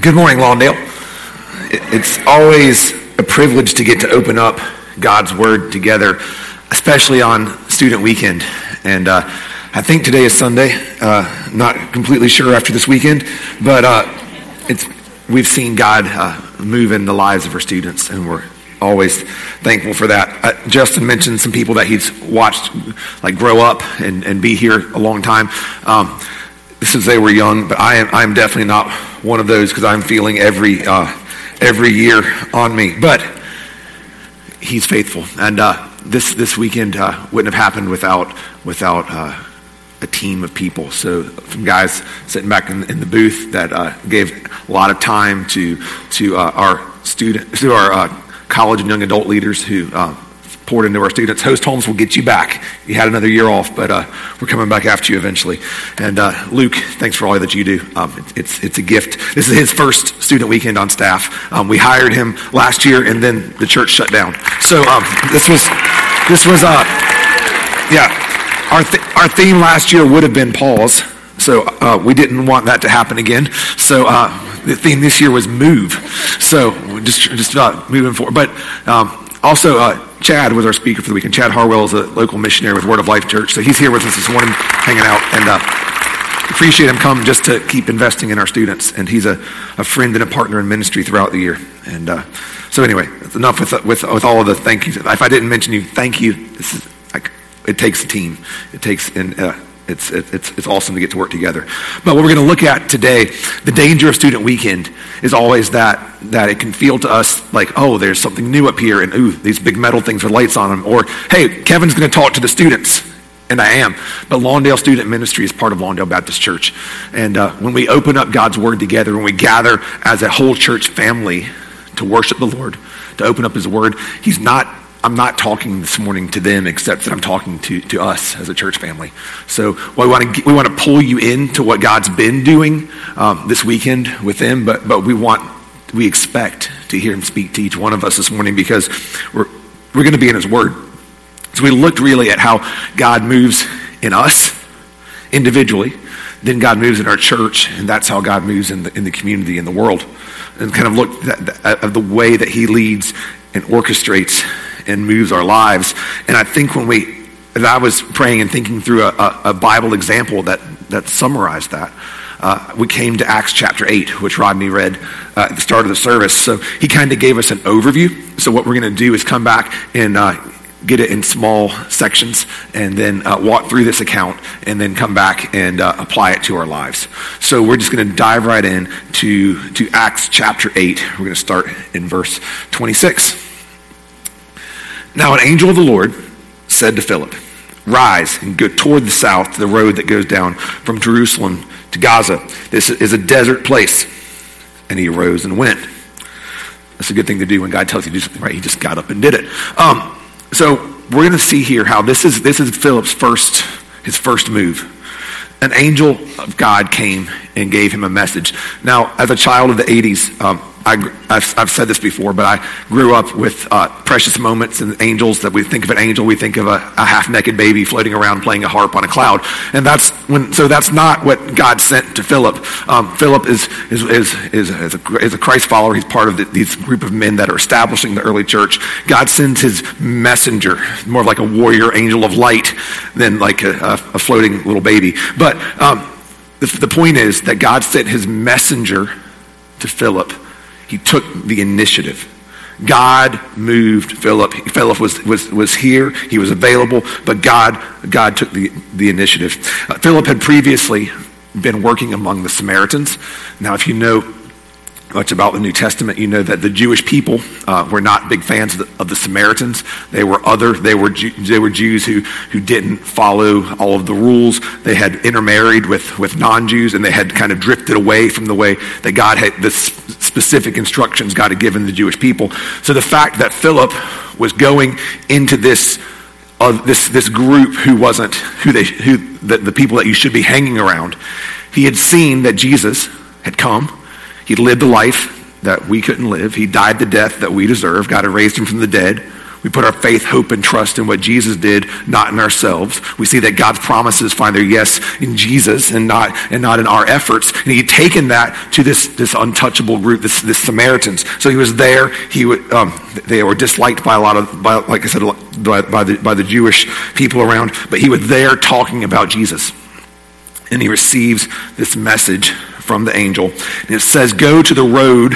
Good morning, Lawndale. It's always a privilege to get to open up God's Word together, especially on student weekend. And I think today is Sunday. Not completely sure after this weekend, but we've seen God move in the lives of our students, and we're always thankful for that. Justin mentioned some people that he's watched like grow up and be here a long time. Since they were young, but I'm definitely not one of those because I'm feeling every year on me. But he's faithful, and this weekend wouldn't have happened without a team of people. So some guys sitting back in the booth that gave a lot of time to our students, to our college and young adult leaders who poured into our students. Host homes will get you back. You had another year off, but we're coming back after you eventually. And Luke, thanks for all that you do. It's a gift. This is his first student weekend on staff. We hired him last year, and then the church shut down. So our theme last year would have been pause. So we didn't want that to happen again. So the theme this year was move. So just moving forward, but. Also, Chad was our speaker for the weekend. Chad Harwell is a local missionary with Word of Life Church, so he's here with us this morning, hanging out, and appreciate him coming just to keep investing in our students. And he's a friend and a partner in ministry throughout the year. And so, anyway, that's enough with all of the thank yous. If I didn't mention you, thank you. This is like, it takes a team. It takes and it's awesome to get to work together. But what we're going to look at today, the danger of student weekend, is always that it can feel to us like, oh, there's something new up here, and ooh, these big metal things with lights on them, or hey, Kevin's going to talk to the students, and I am. But Lawndale Student Ministry is part of Lawndale Baptist Church, and when we open up God's Word together, when we gather as a whole church family to worship the Lord, to open up His Word, I'm not talking this morning to them, except that I'm talking to us as a church family. So we want to pull you into what God's been doing this weekend with them, but we expect to hear Him speak to each one of us this morning because we're going to be in His Word. So we looked really at how God moves in us individually, then God moves in our church, and that's how God moves in the community, in the world, and kind of looked at the way that He leads and orchestrates and moves our lives. And I think as I was praying and thinking through a Bible example that summarized that, we came to Acts chapter 8, which Rodney read at the start of the service. So he kind of gave us an overview. So what we're going to do is come back and get it in small sections and then walk through this account and then come back and apply it to our lives. So we're just going to dive right in to Acts chapter 8. We're going to start in verse 26. Now an angel of the Lord said to Philip, "Rise and go toward the south to the road that goes down from Jerusalem to Gaza. This is a desert place." And he arose and went. That's a good thing to do when God tells you to do something, right? He just got up and did it. So we're going to see here how this is Philip's first move. An angel of God came and gave him a message. Now, as a child of the 80s, I've said this before, but I grew up with Precious Moments and angels. That we think of an angel, we think of a half-naked baby floating around playing a harp on a cloud, and that's not what God sent to Philip. Philip is a Christ follower. He's part of these group of men that are establishing the early church. God sends His messenger, more of like a warrior angel of light than like a floating little baby. But the point is that God sent His messenger to Philip. He took the initiative. God moved Philip. Philip was here. He was available, but God took the initiative. Philip had previously been working among the Samaritans. Now, if you know much about the New Testament, you know that the Jewish people were not big fans of the Samaritans. They were other. They were Jews who didn't follow all of the rules. They had intermarried with non-Jews, and they had kind of drifted away from the way that God had specific instructions God had given the Jewish people. So the fact that Philip was going into this group who wasn't the people that you should be hanging around, he had seen that Jesus had come. He lived a life that we couldn't live. He died the death that we deserve. God had raised Him from the dead. We put our faith, hope, and trust in what Jesus did, not in ourselves. We see that God's promises find their yes in Jesus and not in our efforts. And he'd taken that to this untouchable group, this Samaritans. So he was there. They were disliked by the Jewish people around. But he was there talking about Jesus. And he receives this message from the angel. And it says, go to the road.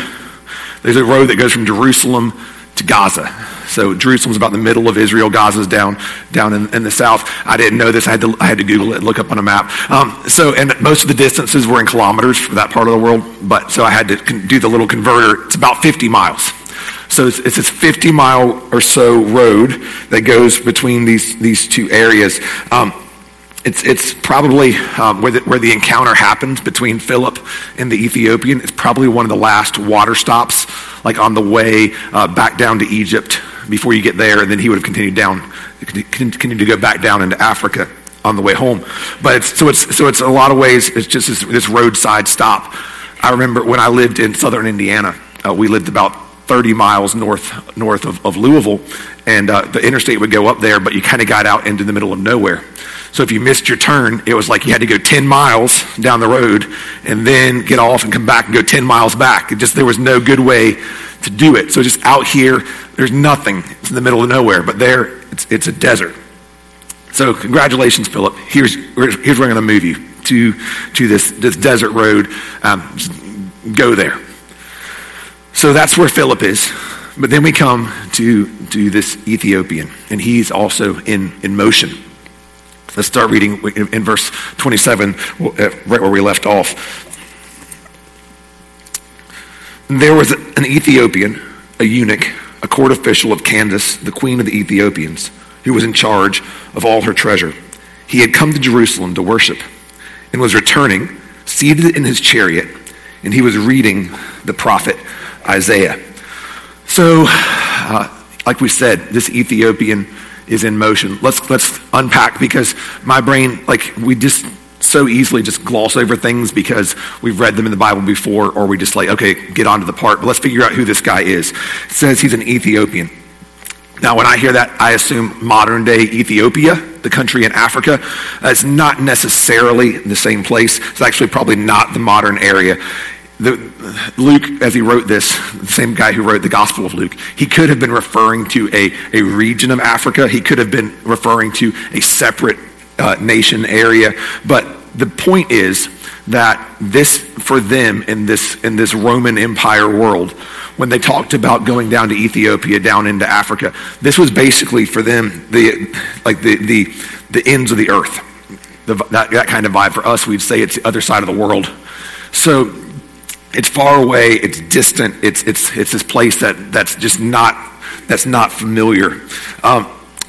There's a road that goes from Jerusalem to Gaza. So Jerusalem's about the middle of Israel. Gaza's down in the south. I didn't know this. I had to Google it, look up on a map. And most of the distances were in kilometers for that part of the world. But so I had to do the little converter. It's about 50 miles. So it's this 50 mile or so road that goes between these two areas. It's probably where the encounter happened between Philip and the Ethiopian. It's probably one of the last water stops, like on the way back down to Egypt before you get there, and then he would have continued to go back down into Africa on the way home. But it's a lot of ways. It's just this roadside stop. I remember when I lived in southern Indiana, we lived about 30 miles north of Louisville, and the interstate would go up there, but you kind of got out into the middle of nowhere. So if you missed your turn, it was like you had to go 10 miles down the road and then get off and come back and go 10 miles back. There was no good way to do it. So just out here, there's nothing. It's in the middle of nowhere, but there, it's a desert. So congratulations, Philip. Here's where I'm going to move you, to this desert road. Go there. So that's where Philip is. But then we come to this Ethiopian, and he's also in motion. Let's start reading in verse 27, right where we left off. There was an Ethiopian, a eunuch, a court official of Candace, the queen of the Ethiopians, who was in charge of all her treasure. He had come to Jerusalem to worship and was returning, seated in his chariot, and he was reading the prophet Isaiah. So, like we said, this Ethiopian is in motion. Let's unpack, because my brain, we just so easily just gloss over things because we've read them in the Bible before, or we just okay, get on to the part, but let's figure out who this guy is. It says he's an Ethiopian. Now, when I hear that, I assume modern-day Ethiopia, the country in Africa. It's not necessarily the same place. It's actually probably not the modern area. Luke, as he wrote this, the same guy who wrote the Gospel of Luke, he could have been referring to a region of Africa. He could have been referring to a separate nation area. But the point is that this, for them in this Roman Empire world, when they talked about going down to Ethiopia, down into Africa, this was basically for them the ends of the earth. That kind of vibe. For us, we'd say it's the other side of the world. So it's far away, it's distant, it's this place that's just not familiar.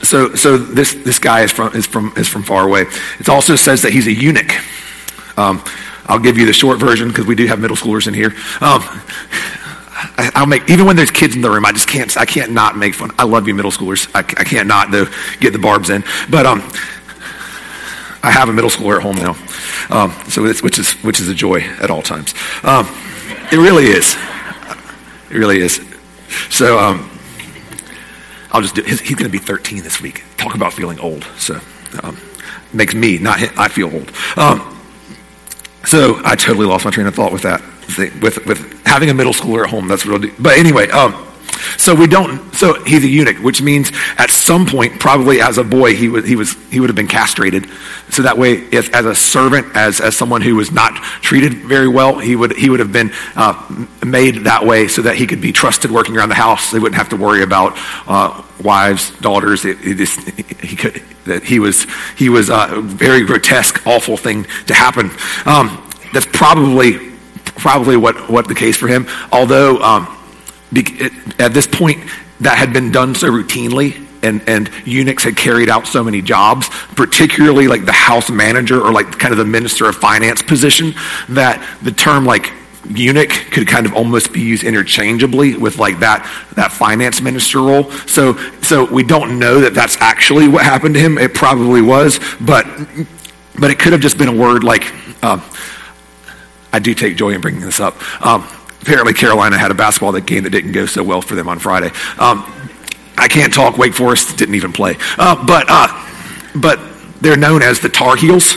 So this guy is from far away. It also says that he's a eunuch. I'll give you the short version because we do have middle schoolers in here. I'll make, even when there's kids in the room, I can't not make fun. I love you, middle schoolers. I can't not though get the barbs in. But I have a middle schooler at home now, which is a joy at all times. It really is. It really is. So I'll just do it. He's going to be 13 this week. Talk about feeling old. So makes me, not him, I feel old. So I totally lost my train of thought with that. With having a middle schooler at home, that's what I'll do. But anyway, so he's a eunuch, which means at some point, probably as a boy, he would have been castrated. So that way, if as a servant, as someone who was not treated very well, he would have been made that way so that he could be trusted working around the house. They wouldn't have to worry about wives, daughters. He was a very grotesque, awful thing to happen. That's probably what the case for him. Although at this point, that had been done so routinely, and eunuchs had carried out so many jobs, particularly the house manager or kind of the minister of finance position, that the term eunuch could kind of almost be used interchangeably with that finance minister role. So we don't know that that's actually what happened to him. It probably was, but it could have just been a word I do take joy in bringing this up. Apparently Carolina had a basketball game that didn't go so well for them on Friday. I I can't talk. Wake Forest didn't even play. But they're known as the Tar Heels.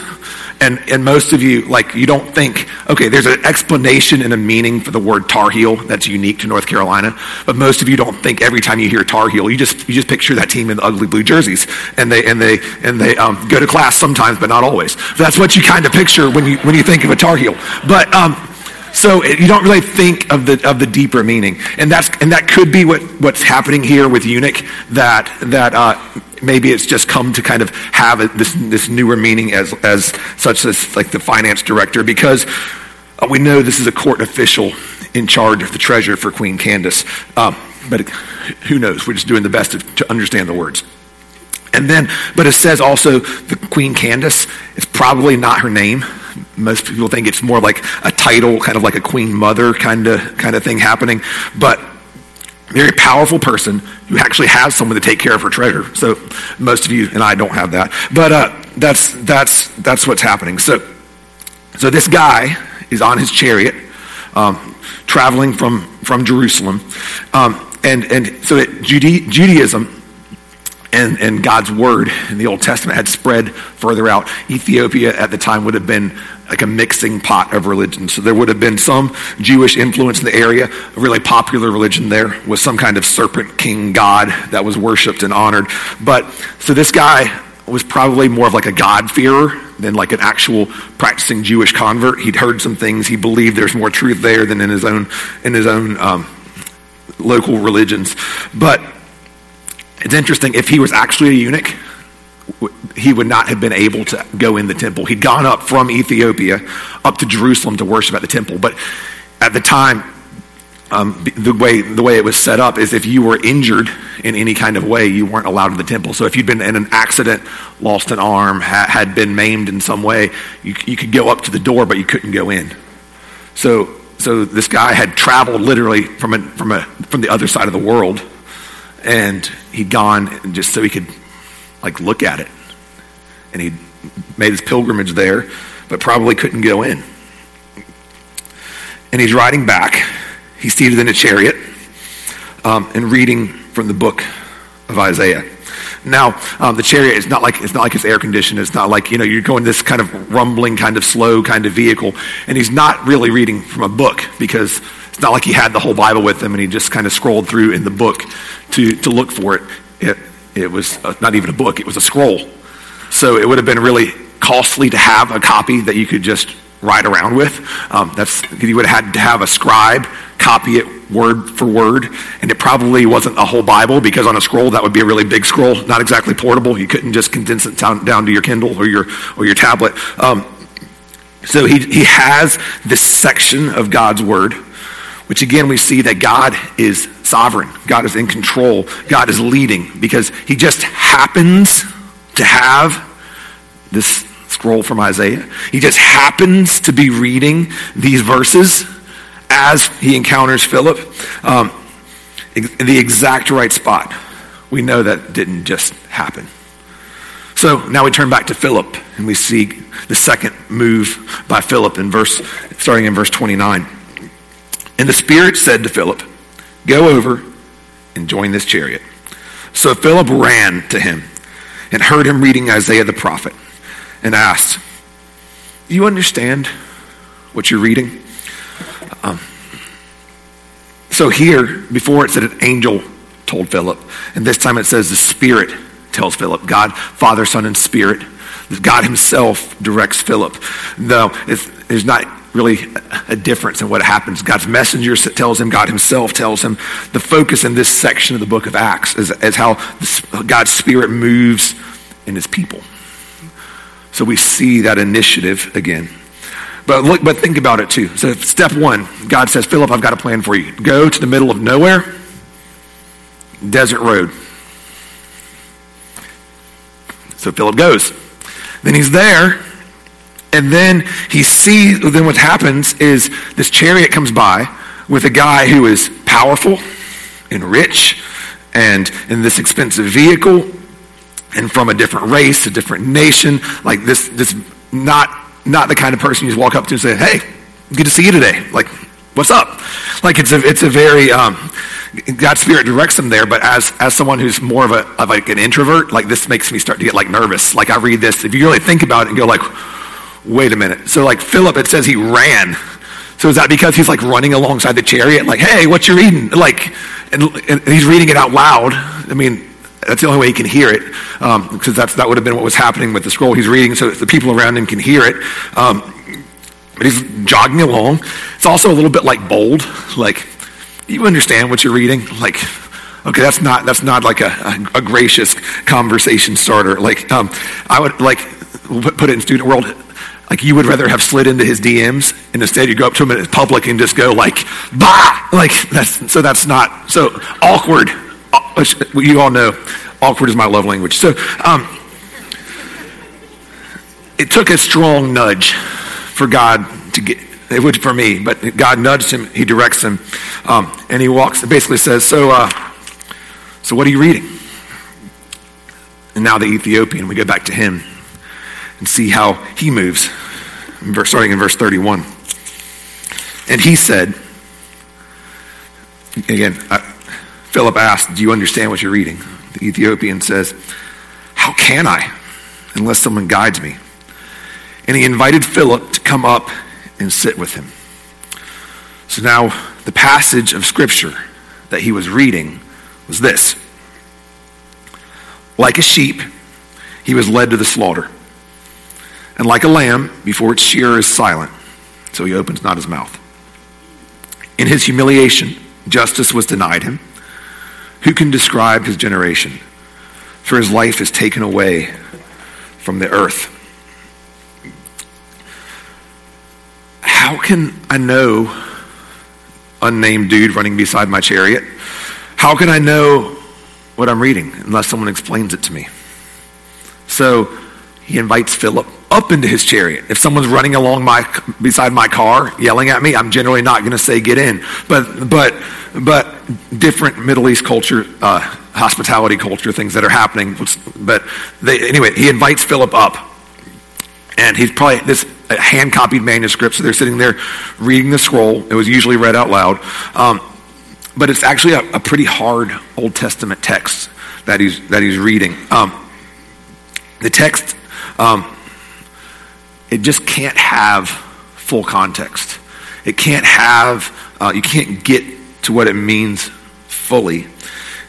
And most of you, like, you don't think, okay, there's an explanation and a meaning for the word Tar Heel that's unique to North Carolina, but most of you don't think every time you hear Tar Heel, you just picture that team in the ugly blue jerseys, and they go to class sometimes, but not always. So that's what you kind of picture when you think of a Tar Heel. But so you don't really think of the deeper meaning, and that could be what's happening here with eunuch, that maybe it's just come to kind of have this newer meaning as such as like the finance director, because we know this is a court official in charge of the treasure for Queen Candace. But who knows? We're just doing the best to understand the words. And then, but it says also the Queen Candace is probably not her name. Most people think it's more like a title, kind of like a queen mother kind of thing happening. But very powerful person who actually has someone to take care of her treasure. So most of you and I don't have that, but that's what's happening. So this guy is on his chariot, traveling from Jerusalem, and so Judaism and God's word in the Old Testament had spread further out. Ethiopia at the time would have been like a mixing pot of religions. So there would have been some Jewish influence in the area. A really popular religion there was some kind of serpent king god that was worshipped and honored. But so this guy was probably more of like a God-fearer than like an actual practicing Jewish convert. He'd heard some things. He believed there's more truth there than in his own local religions. But it's interesting, if he was actually a eunuch, he would not have been able to go in the temple. He'd gone up from Ethiopia up to Jerusalem to worship at the temple. But at the time, the way it was set up is if you were injured in any kind of way, you weren't allowed in the temple. So if you'd been in an accident, lost an arm, had been maimed in some way, you could go up to the door, but you couldn't go in. So this guy had traveled literally from the other side of the world. And he'd gone just so he could like look at it. And he made his pilgrimage there, but probably couldn't go in. And he's riding back. He's seated in a chariot and reading from the book of Isaiah. Now, the chariot is not like it's air conditioned. It's not like, you're going this kind of rumbling, kind of slow kind of vehicle. And he's not really reading from a book, because it's not like he had the whole Bible with him and he just kind of scrolled through in the book to look for it. It was not even a book, it was a scroll. So it would have been really costly to have a copy that you could just ride around with. You would have had to have a scribe copy it word for word, and it probably wasn't a whole Bible, because on a scroll, that would be a really big scroll, not exactly portable. You couldn't just condense it down to your Kindle or your tablet. So he has this section of God's word, which again, we see that God is sovereign. God is in control. God is leading, because he just happens to have this scroll from Isaiah. He just happens to be reading these verses as he encounters Philip in the exact right spot. We know that didn't just happen. So now we turn back to Philip, and we see the second move by Philip starting in verse 29. And the Spirit said to Philip, "Go over and join this chariot." So Philip ran to him and heard him reading Isaiah the prophet, and asked, "Do you understand what you're reading?" So here, before it said an angel told Philip, and this time it says the Spirit tells Philip. God, Father, Son, and Spirit. God himself directs Philip. No, there's not really a difference in what happens. God's messenger tells him, God himself tells him. The focus in this section of the book of Acts is how God's Spirit moves in his people. So we see that initiative again. But think about it too. So step one, God says, Philip, I've got a plan for you. Go to the middle of nowhere, desert road. So Philip goes. Then he's there. And then then what happens is this chariot comes by with a guy who is powerful and rich and in this expensive vehicle and from a different race, a different nation, like this not the kind of person you just walk up to and say, "Hey, good to see you today. Like, what's up?" Like it's a very God's Spirit directs them there, but as someone who's more of an introvert, like this makes me start to get like nervous. Like I read this, if you really think about it and go like, wait a minute. So like Philip, it says he ran. So is that because he's like running alongside the chariot? Like, hey, what you reading? Like, and he's reading it out loud. I mean, that's the only way he can hear it, because that would have been what was happening with the scroll he's reading, so that the people around him can hear it. But he's jogging along. It's also a little bit like bold, like, you understand what you're reading? Like, okay, that's not like a gracious conversation starter. Like, I would like put it in student world, like you would rather have slid into his DMs, and instead you go up to him in public and just go like, bah! Like, that's not awkward. Which you all know, awkward is my love language. So it took a strong nudge for God to get, it would for me, but God nudged him, he directs him, and he walks, it basically says, so what are you reading? And now the Ethiopian, we go back to him and see how he moves, starting in verse 31. And he said, again, Philip asked, do you understand what you're reading? The Ethiopian says, how can I, unless someone guides me? And he invited Philip to come up and sit with him. So now the passage of scripture that he was reading was this. Like a sheep, he was led to the slaughter. And like a lamb, before its shearer is silent, so he opens not his mouth. In his humiliation, justice was denied him. Who can describe his generation? For his life is taken away from the earth. How can I know, unnamed dude running beside my chariot, how can I know what I'm reading unless someone explains it to me? So he invites Philip up into his chariot. If someone's running along beside my car yelling at me, I'm generally not going to say get in. But different Middle East culture, hospitality culture, things that are happening. But anyway, he invites Philip up, and he's probably this hand copied manuscript. So they're sitting there reading the scroll. It was usually read out loud, but it's actually a pretty hard Old Testament text that he's reading. The text. It just can't have full context. It can't have, you can't get to what it means fully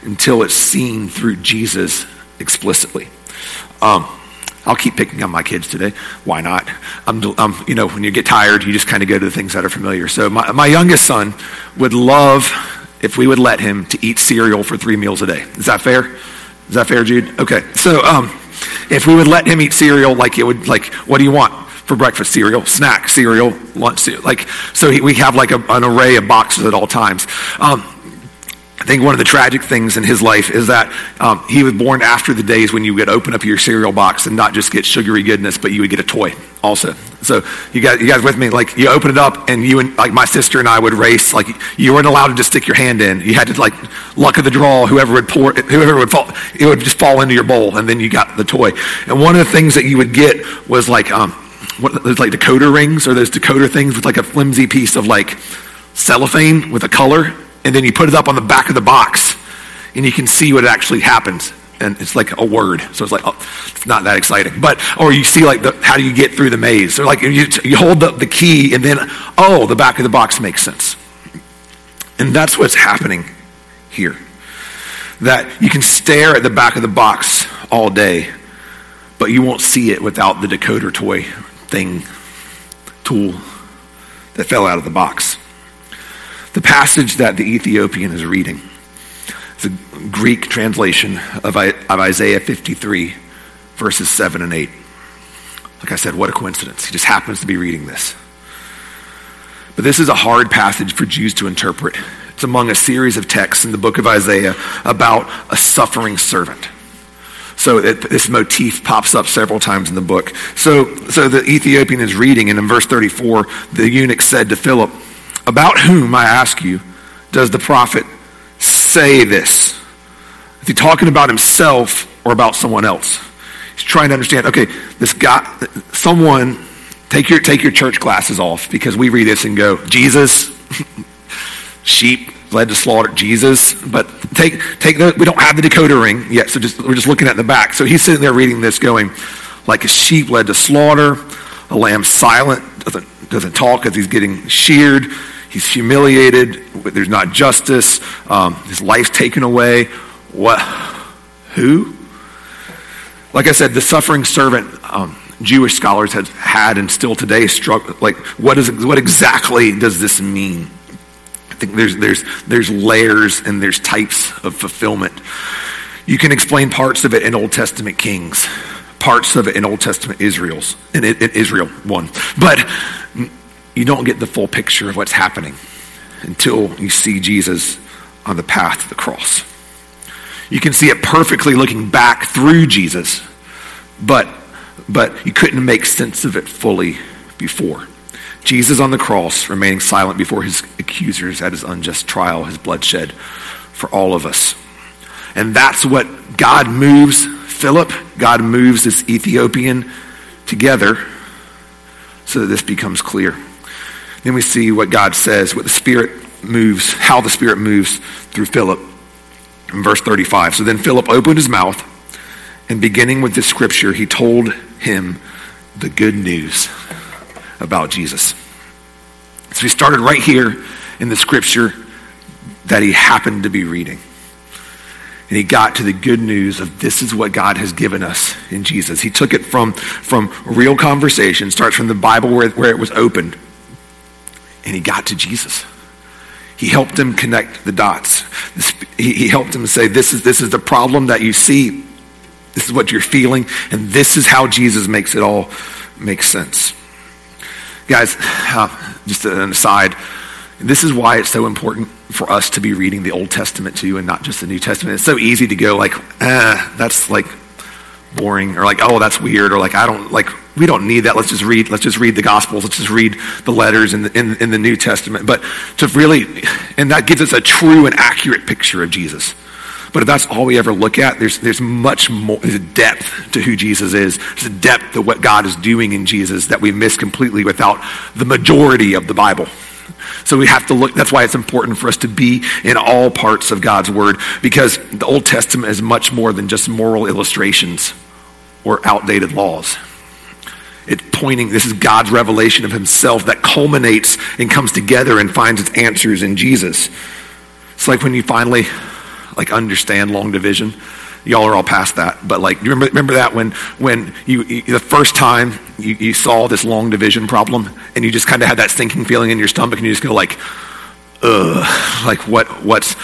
until it's seen through Jesus explicitly. I'll keep picking on my kids today. Why not? When you get tired, you just kind of go to the things that are familiar. So my youngest son would love, if we would let him, to eat cereal for 3 meals a day. Is that fair? Is that fair, Jude? Okay. So if we would let him eat cereal, what do you want for breakfast? Cereal, snack, cereal, lunch, cereal. We have an array of boxes at all times. I think one of the tragic things in his life is that he was born after the days when you would open up your cereal box and not just get sugary goodness, but you would get a toy also. So you guys with me? Like, you open it up, and you and my sister and I would race. Like, you weren't allowed to just stick your hand in. You had to luck of the draw. Whoever would fall, it would just fall into your bowl, and then you got the toy. And one of the things that you would get was those decoder rings, or those decoder things with a flimsy piece of cellophane with a color. And then you put it up on the back of the box, and you can see what actually happens. And it's like a word, so it's it's not that exciting. But or you see how do you get through the maze? So you hold up the key, and then the back of the box makes sense. And that's what's happening here. That you can stare at the back of the box all day, but you won't see it without the decoder tool that fell out of the box. The passage that the Ethiopian is reading is a Greek translation of Isaiah 53, verses 7 and 8. Like I said, what a coincidence. He just happens to be reading this. But this is a hard passage for Jews to interpret. It's among a series of texts in the book of Isaiah about a suffering servant. So this motif pops up several times in the book. So the Ethiopian is reading, and in verse 34, the eunuch said to Philip, about whom, I ask you, does the prophet say this? Is he talking about himself or about someone else? He's trying to understand, okay, this guy, someone, take your church glasses off, because we read this and go, Jesus, sheep, led to slaughter Jesus. But take the, we don't have the decoder ring yet, so we're just looking at the back. So he's sitting there reading this going, like a sheep led to slaughter, a lamb silent, doesn't talk because he's getting sheared. He's humiliated. There's not justice. His life taken away. What? Who? Like I said, the suffering servant, Jewish scholars have had and still today struggle. Like, what exactly does this mean? I think there's layers and there's types of fulfillment. You can explain parts of it in Old Testament kings, parts of it in Old Testament Israel. But you don't get the full picture of what's happening until you see Jesus on the path of the cross. You can see it perfectly looking back through Jesus, but you couldn't make sense of it fully before. Jesus on the cross, remaining silent before his accusers at his unjust trial, his bloodshed for all of us. And that's what God moves Philip, God moves this Ethiopian together so that this becomes clear. Then we see what God says, what the Spirit moves, how the Spirit moves through Philip in verse 35. So then Philip opened his mouth, and beginning with this scripture, he told him the good news about Jesus. So he started right here in the scripture that he happened to be reading. And he got to the good news of this is what God has given us in Jesus. He took it from real conversation, starts from the Bible where it was opened, and he got to Jesus. He helped him connect the dots. He helped him say, this is the problem that you see. This is what you're feeling, and this is how Jesus makes it all make sense. Guys, just an aside, this is why it's so important for us to be reading the Old Testament too and not just the New Testament. It's so easy to go like, that's like boring, or like, oh, that's weird, or like, I don't like, we don't need that. Let's just read the Gospels. Let's just read the letters in the New Testament. But to really, and that gives us a true and accurate picture of Jesus. But if that's all we ever look at, there's much more, there's a depth to who Jesus is. There's a depth to what God is doing in Jesus that we miss completely without the majority of the Bible. So we have to look, that's why it's important for us to be in all parts of God's word, because the Old Testament is much more than just moral illustrations or outdated laws. It's pointing, this is God's revelation of himself that culminates and comes together and finds its answers in Jesus. It's like when you finally like understand long division. Y'all are all past that, but like, you remember that when you the first time you saw this long division problem, and you just kind of had that sinking feeling in your stomach, and you just go like, ugh, like what's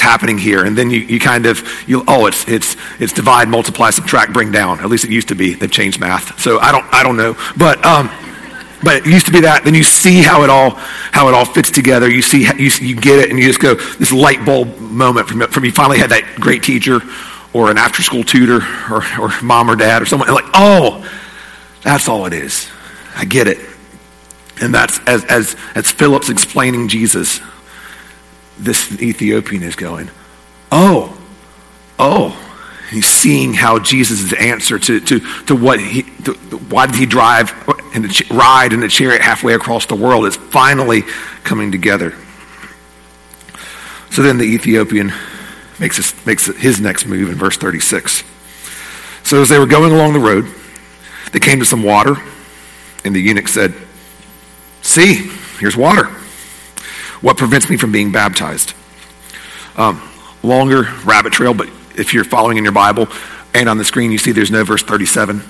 happening here? And then you kind of it's divide, multiply, subtract, bring down. At least it used to be. They've changed math, so I don't know, but it used to be that. Then you see how it all fits together. You see you get it, and you just go this light bulb moment from you finally had that great teacher, or an after-school tutor, or mom or dad, or someone, like, oh, that's all it is. I get it. And that's, as Philip's explaining Jesus, this Ethiopian is going, oh. He's seeing how Jesus is the answer to what why did he ride in a chariot halfway across the world. It's finally coming together. So then the Ethiopian makes his next move in verse 36. So as they were going along the road, they came to some water, and the eunuch said, "See, here's water. What prevents me from being baptized?" Longer rabbit trail, but if you're following in your Bible and on the screen, you see there's no verse 37.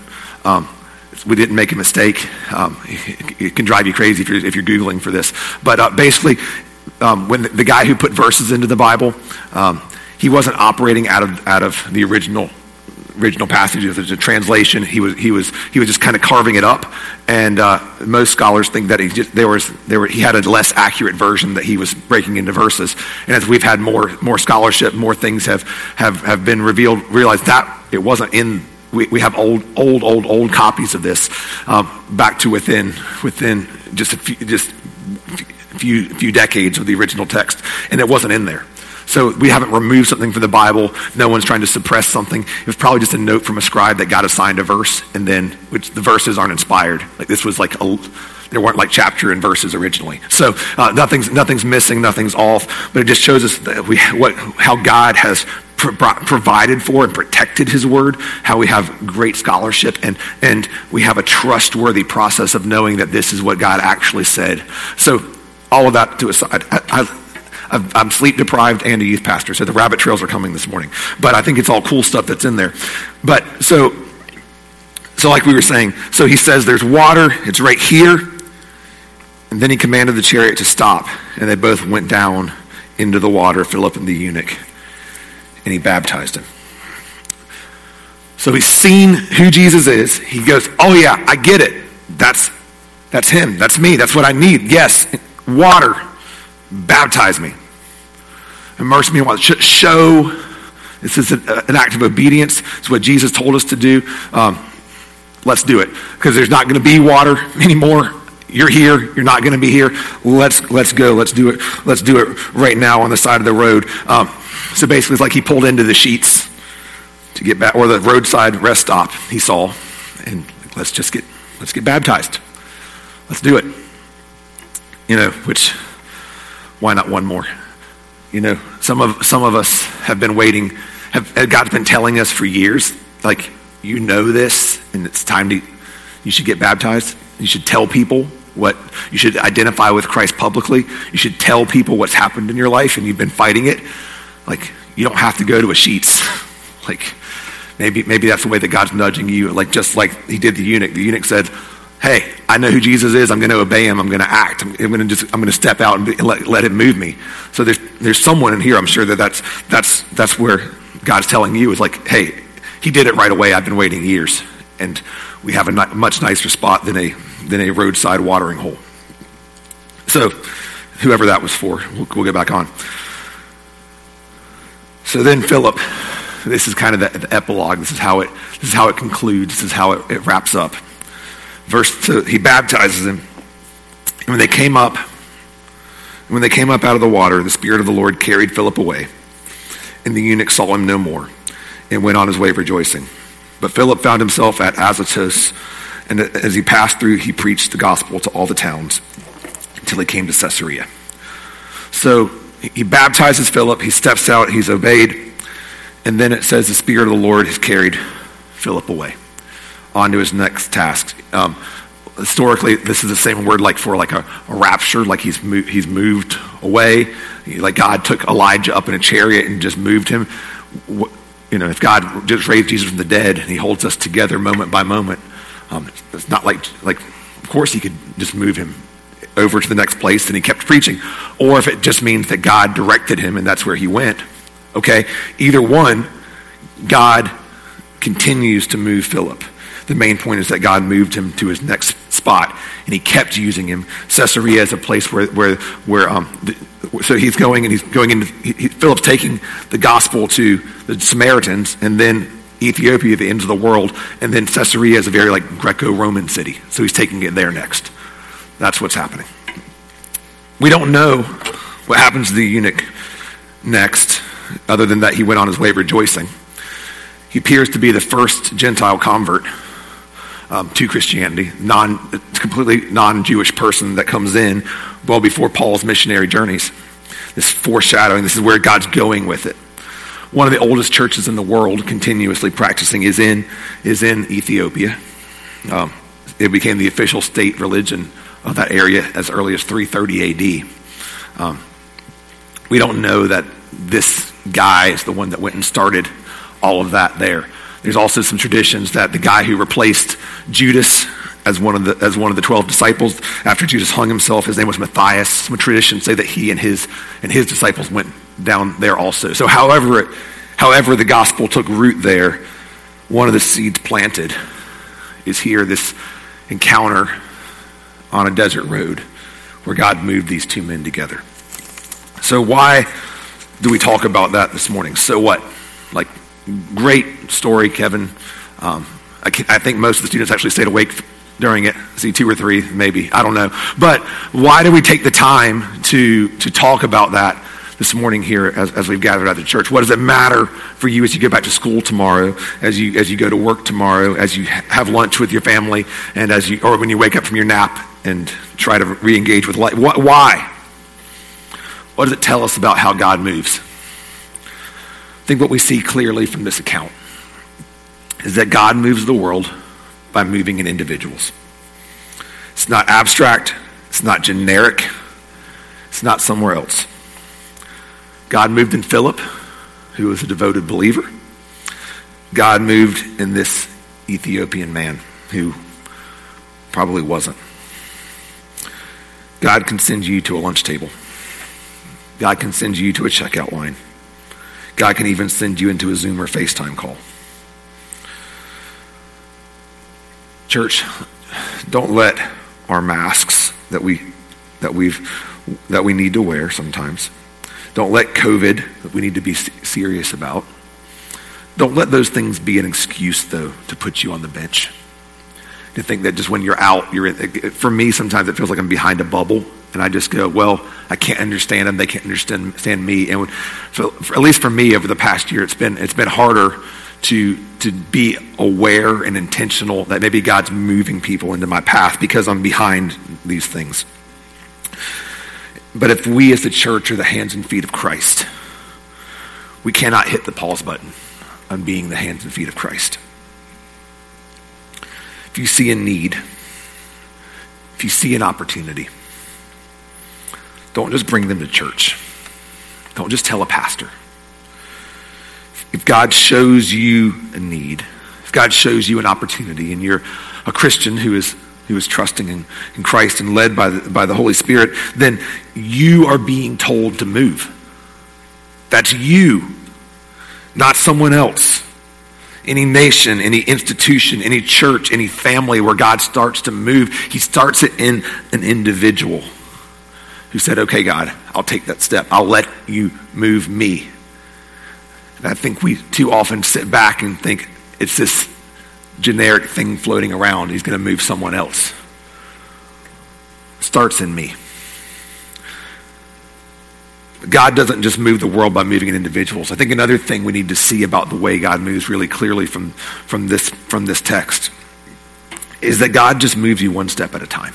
We didn't make a mistake. It can drive you crazy if you're Googling for this. But basically, when the guy who put verses into the Bible, he wasn't operating out of the original passage. It was a translation. He was just kind of carving it up, and most scholars think that he had a less accurate version that he was breaking into verses. And as we've had more scholarship, more things have been revealed, realized that it wasn't in. We have old copies of this back to within just a few decades of the original text, and it wasn't in there. So we haven't removed something from the Bible. No one's trying to suppress something. It was probably just a note from a scribe that got assigned a verse, and then which the verses aren't inspired. Like this was like a There weren't like chapter and verses originally. So nothing's missing, nothing's off, but it just shows us that how God has provided for and protected his word, how we have great scholarship, and we have a trustworthy process of knowing that this is what God actually said. So all of that to aside, I'm sleep deprived and a youth pastor, so the rabbit trails are coming this morning, but I think it's all cool stuff that's in there. But so like we were saying, so he says there's water, it's right here, and then he commanded the chariot to stop, and they both went down into the water, Philip and the eunuch, and he baptized him. So he's seen who Jesus is. He goes, oh yeah, I get it. That's him. That's me. That's what I need. Yes, water. Baptize me. Immerse me in water. Show. This is an act of obedience. It's what Jesus told us to do. Let's do it. Because there's not going to be water anymore. You're here. You're not going to be here. Let's go. Let's do it. Let's do it right now on the side of the road. So basically, it's like he pulled into the sheets to get back, or the roadside rest stop he saw, and let's get baptized. Let's do it. You know, which why not one more? You know, some of us have been waiting. God's been telling us for years, like, you know this, and it's time to. You should get baptized. You should tell people. You should identify with Christ publicly. You should tell people what's happened in your life, and you've been fighting it. Like, you don't have to go to a sheets. Like, maybe that's the way that God's nudging you. Like, just like he did the eunuch. The eunuch said, hey, I know who Jesus is. I'm going to obey him. I'm going to act. I'm going to step out and let him move me. So there's someone in here, I'm sure, that's where God's telling you is like, hey, he did it right away. I've been waiting years. And we have a much nicer spot than a roadside watering hole. So whoever that was for, we'll get back on. So then Philip, this is kind of the epilogue. This is how it concludes. This is how it wraps up. So he baptizes him. And when they came up out of the water, the Spirit of the Lord carried Philip away, and the eunuch saw him no more, and went on his way rejoicing. But Philip found himself at Azotus, and as he passed through, he preached the gospel to all the towns until he came to Caesarea. So he baptizes Philip, he steps out, he's obeyed, and then it says the Spirit of the Lord has carried Philip away onto his next task. Historically, this is the same word like for like a rapture, like he's moved away, like God took Elijah up in a chariot and just moved him. You know, if God just raised Jesus from the dead and he holds us together moment by moment, it's not like of course he could just move him over to the next place and he kept preaching, or if it just means that God directed him and that's where he went. Okay, either one, God continues to move Philip. The main point is that God moved him to his next spot and he kept using him. Caesarea is a place where Philip's taking the gospel to the Samaritans and then Ethiopia, the ends of the world, and then Caesarea is a very like Greco-Roman city. So he's taking it there next. That's what's happening. We don't know what happens to the eunuch next, other than that he went on his way rejoicing. He appears to be the first Gentile convert to Christianity, completely non-Jewish person that comes in well before Paul's missionary journeys. This foreshadowing, this is where God's going with it. One of the oldest churches in the world continuously practicing is in Ethiopia. It became the official state religion of that area as early as 330 AD. We don't know that this guy is the one that went and started all of that there. There's also some traditions that the guy who replaced Judas as one of the 12 disciples after Judas hung himself, his name was Matthias. Some traditions say that he and his disciples went down there also. So however the gospel took root there, one of the seeds planted is here, this encounter on a desert road where God moved these two men together. So why do we talk about that this morning? So what? Like, great story, Kevin. I think most of the students actually stayed awake during it. See, two or three, maybe. I don't know. But why do we take the time to talk about that this morning here as we've gathered at the church. What does it matter for you as you go back to school tomorrow, as you go to work tomorrow, as you have lunch with your family, and or when you wake up from your nap and try to re-engage with life? Why? What does it tell us about how God moves? I think what we see clearly from this account is that God moves the world by moving in individuals. It's not abstract. It's not generic. It's not somewhere else. God moved in Philip, who was a devoted believer. God moved in this Ethiopian man, who probably wasn't. God can send you to a lunch table. God can send you to a checkout line. God can even send you into a Zoom or FaceTime call. Church, don't let our masks that we need to wear sometimes. Don't let COVID, that we need to be serious about. Don't let those things be an excuse, though, to put you on the bench. To think that just when you're out, you're in. For me, sometimes it feels like I'm behind a bubble, and I just go, well, I can't understand them. They can't understand me. And at least for me, over the past year, it's been harder to be aware and intentional that maybe God's moving people into my path because I'm behind these things. But if we as the church are the hands and feet of Christ, we cannot hit the pause button on being the hands and feet of Christ. If you see a need, if you see an opportunity, don't just bring them to church. Don't just tell a pastor. If God shows you a need, if God shows you an opportunity, and you're a Christian who is trusting in Christ and led by the Holy Spirit, then you are being told to move. That's you, not someone else. Any nation, any institution, any church, any family where God starts to move, he starts it in an individual who said, okay, God, I'll take that step. I'll let you move me. And I think we too often sit back and think it's this generic thing floating around. He's going to move someone else. Starts in me. God doesn't just move the world by moving in individuals. I think another thing we need to see about the way God moves really clearly from this text is that God just moves you one step at a time.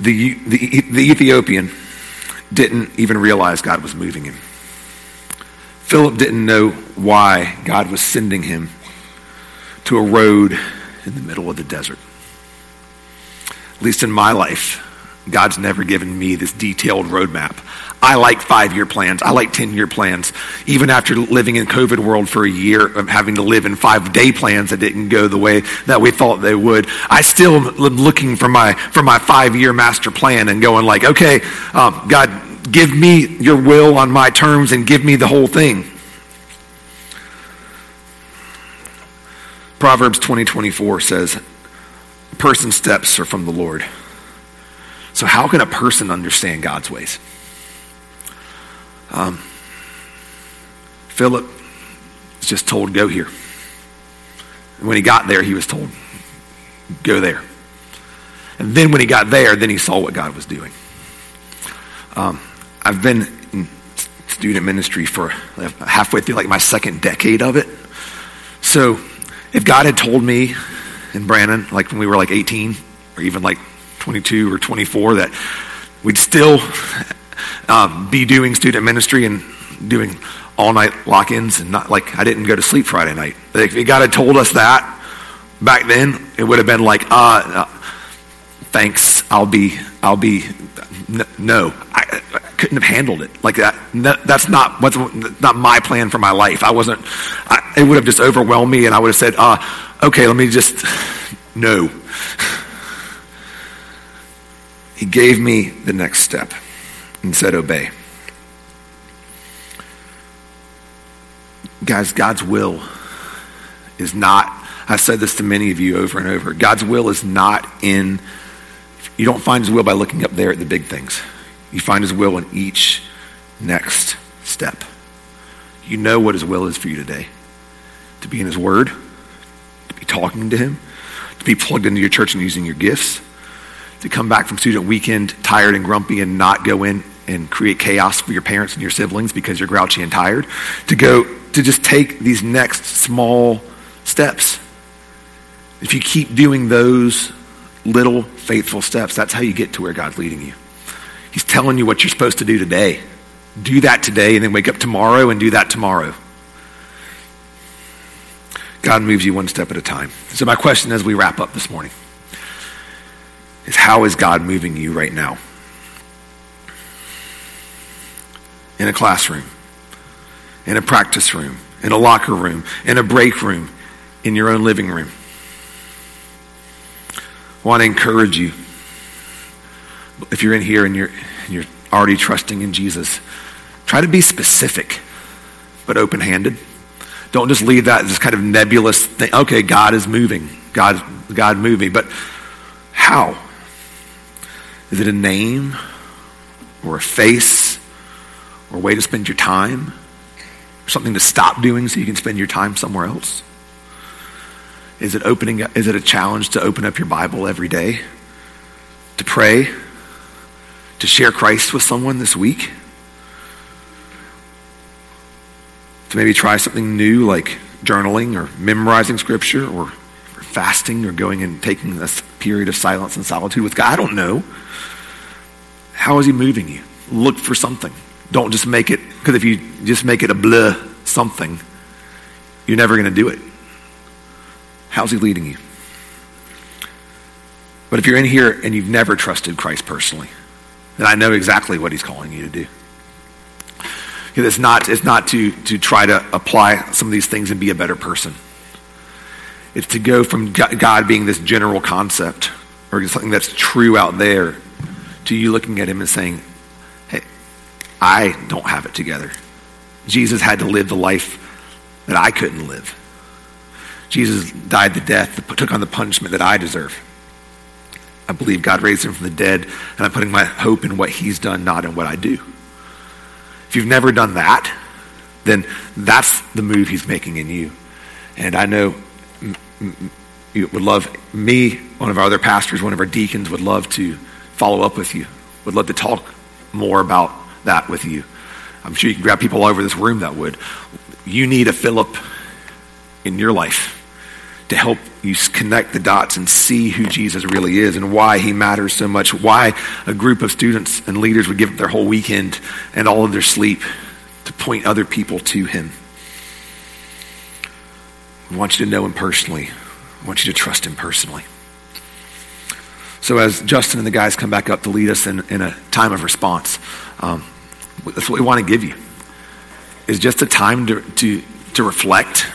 The Ethiopian didn't even realize God was moving him. Philip didn't know why God was sending him to a road in the middle of the desert. At least in my life, God's never given me this detailed roadmap. I like 5-year plans. I like 10-year plans. Even after living in COVID world for a year, of having to live in 5-day plans that didn't go the way that we thought they would, I still am looking for my 5-year master plan and going like, okay, God, give me your will on my terms and give me the whole thing. Proverbs 20:24 says, a person's steps are from the Lord. So how can a person understand God's ways? Philip was just told, go here. And when he got there, he was told, go there. And then when he got there, then he saw what God was doing. I've been in student ministry for halfway through like my second decade of it. So if God had told me and Brandon, like when we were like 18 or even like 22 or 24, that we'd still be doing student ministry and doing all night lock-ins and not like I didn't go to sleep Friday night. Like if God had told us that back then, it would have been like, thanks, no. I couldn't have handled it like that. No, that's not my plan for my life. It would have just overwhelmed me, and I would have said, okay, let me just, no. He gave me the next step and said, obey. Guys, God's will is not, I've said this to many of you over and over, God's will is not in, you don't find his will by looking up there at the big things. You find his will in each next step. You know what his will is for you today. To be in his word, to be talking to him, to be plugged into your church and using your gifts, to come back from student weekend tired and grumpy and not go in and create chaos for your parents and your siblings because you're grouchy and tired, to just take these next small steps. If you keep doing those little faithful steps, that's how you get to where God's leading you. He's telling you what you're supposed to do today. Do that today, and then wake up tomorrow and do that tomorrow. God moves you one step at a time. So my question as we wrap up this morning is, how is God moving you right now? In a classroom, in a practice room, in a locker room, in a break room, in your own living room. I want to encourage you, if you're in here and you're already trusting in Jesus, try to be specific but open-handed. Don't just leave that this kind of nebulous thing. Okay, God is moving. God move me. But how? Is it a name or a face or a way to spend your time? Or something to stop doing so you can spend your time somewhere else? Is it opening? Is it a challenge to open up your Bible every day? To pray? To share Christ with someone this week? To maybe try something new like journaling or memorizing scripture or fasting or going and taking a period of silence and solitude with God? I don't know. How is he moving you? Look for something. Don't just make it, because if you just make it a blah something, you're never going to do it. How's he leading you? But if you're in here and you've never trusted Christ personally, then I know exactly what he's calling you to do. It's not to try to apply some of these things and be a better person. It's to go from God being this general concept or something that's true out there to you looking at him and saying, hey, I don't have it together. Jesus had to live the life that I couldn't live. Jesus died the death, took on the punishment that I deserve. I believe God raised him from the dead, and I'm putting my hope in what he's done, not in what I do. If you've never done that, then that's the move he's making in you. And I know you would love, me, one of our other pastors, one of our deacons would love to follow up with you, would love to talk more about that with you. I'm sure you can grab people all over this room that would. You need a Philip in your life to help you connect the dots and see who Jesus really is and why he matters so much, why a group of students and leaders would give up their whole weekend and all of their sleep to point other people to him. We want you to know him personally. We want you to trust him personally. So as Justin and the guys come back up to lead us in a time of response, that's what we want to give you, is just a time to reflect,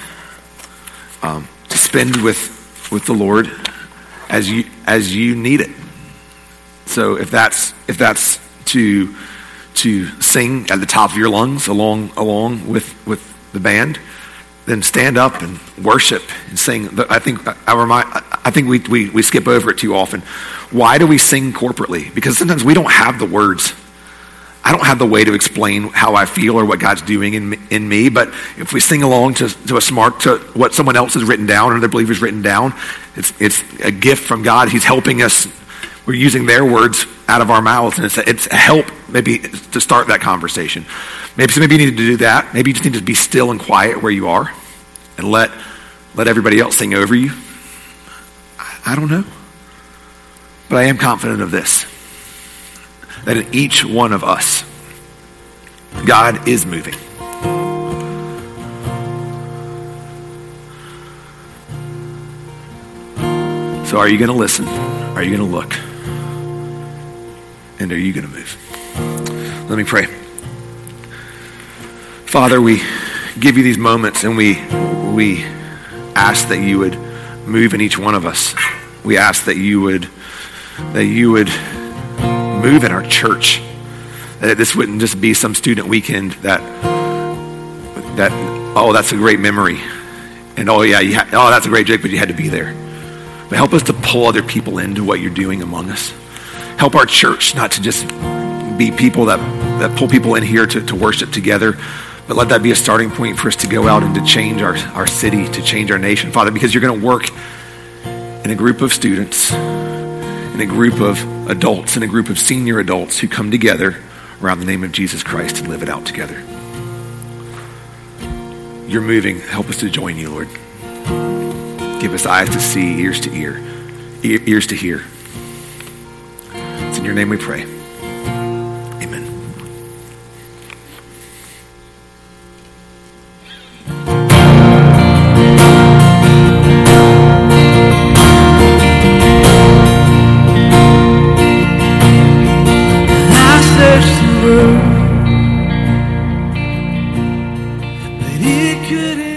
to spend with the Lord as you need it. So if that's to sing at the top of your lungs along with the band, then stand up and worship and sing. I think we skip over it too often. Why do we sing corporately? Because sometimes we don't have the words. I don't have the way to explain how I feel or what God's doing in me, but if we sing along to what someone else has written down or another believer's written down, it's a gift from God. He's helping us. We're using their words out of our mouths, and it's a help maybe to start that conversation. Maybe you need to do that. Maybe you just need to be still and quiet where you are and let everybody else sing over you. I don't know, but I am confident of this, that in each one of us, God is moving. So are you going to listen? Are you going to look? And are you going to move? Let me pray. Father, we give you these moments, and we ask that you would move in each one of us. We ask that you would move in our church, that this wouldn't just be some student weekend that oh, that's a great memory, and oh yeah, oh, that's a great joke, but you had to be there. But help us to pull other people into what you're doing among us. Help our church not to just be people that pull people in here to worship together, but let that be a starting point for us to go out and to change our city, to change our nation, Father, because you're going to work in a group of students, in and a group of adults and a group of senior adults who come together around the name of Jesus Christ and live it out together. You're moving. Help us to join you, Lord. Give us eyes to see, ears to hear, ears to hear. It's in your name we pray. Could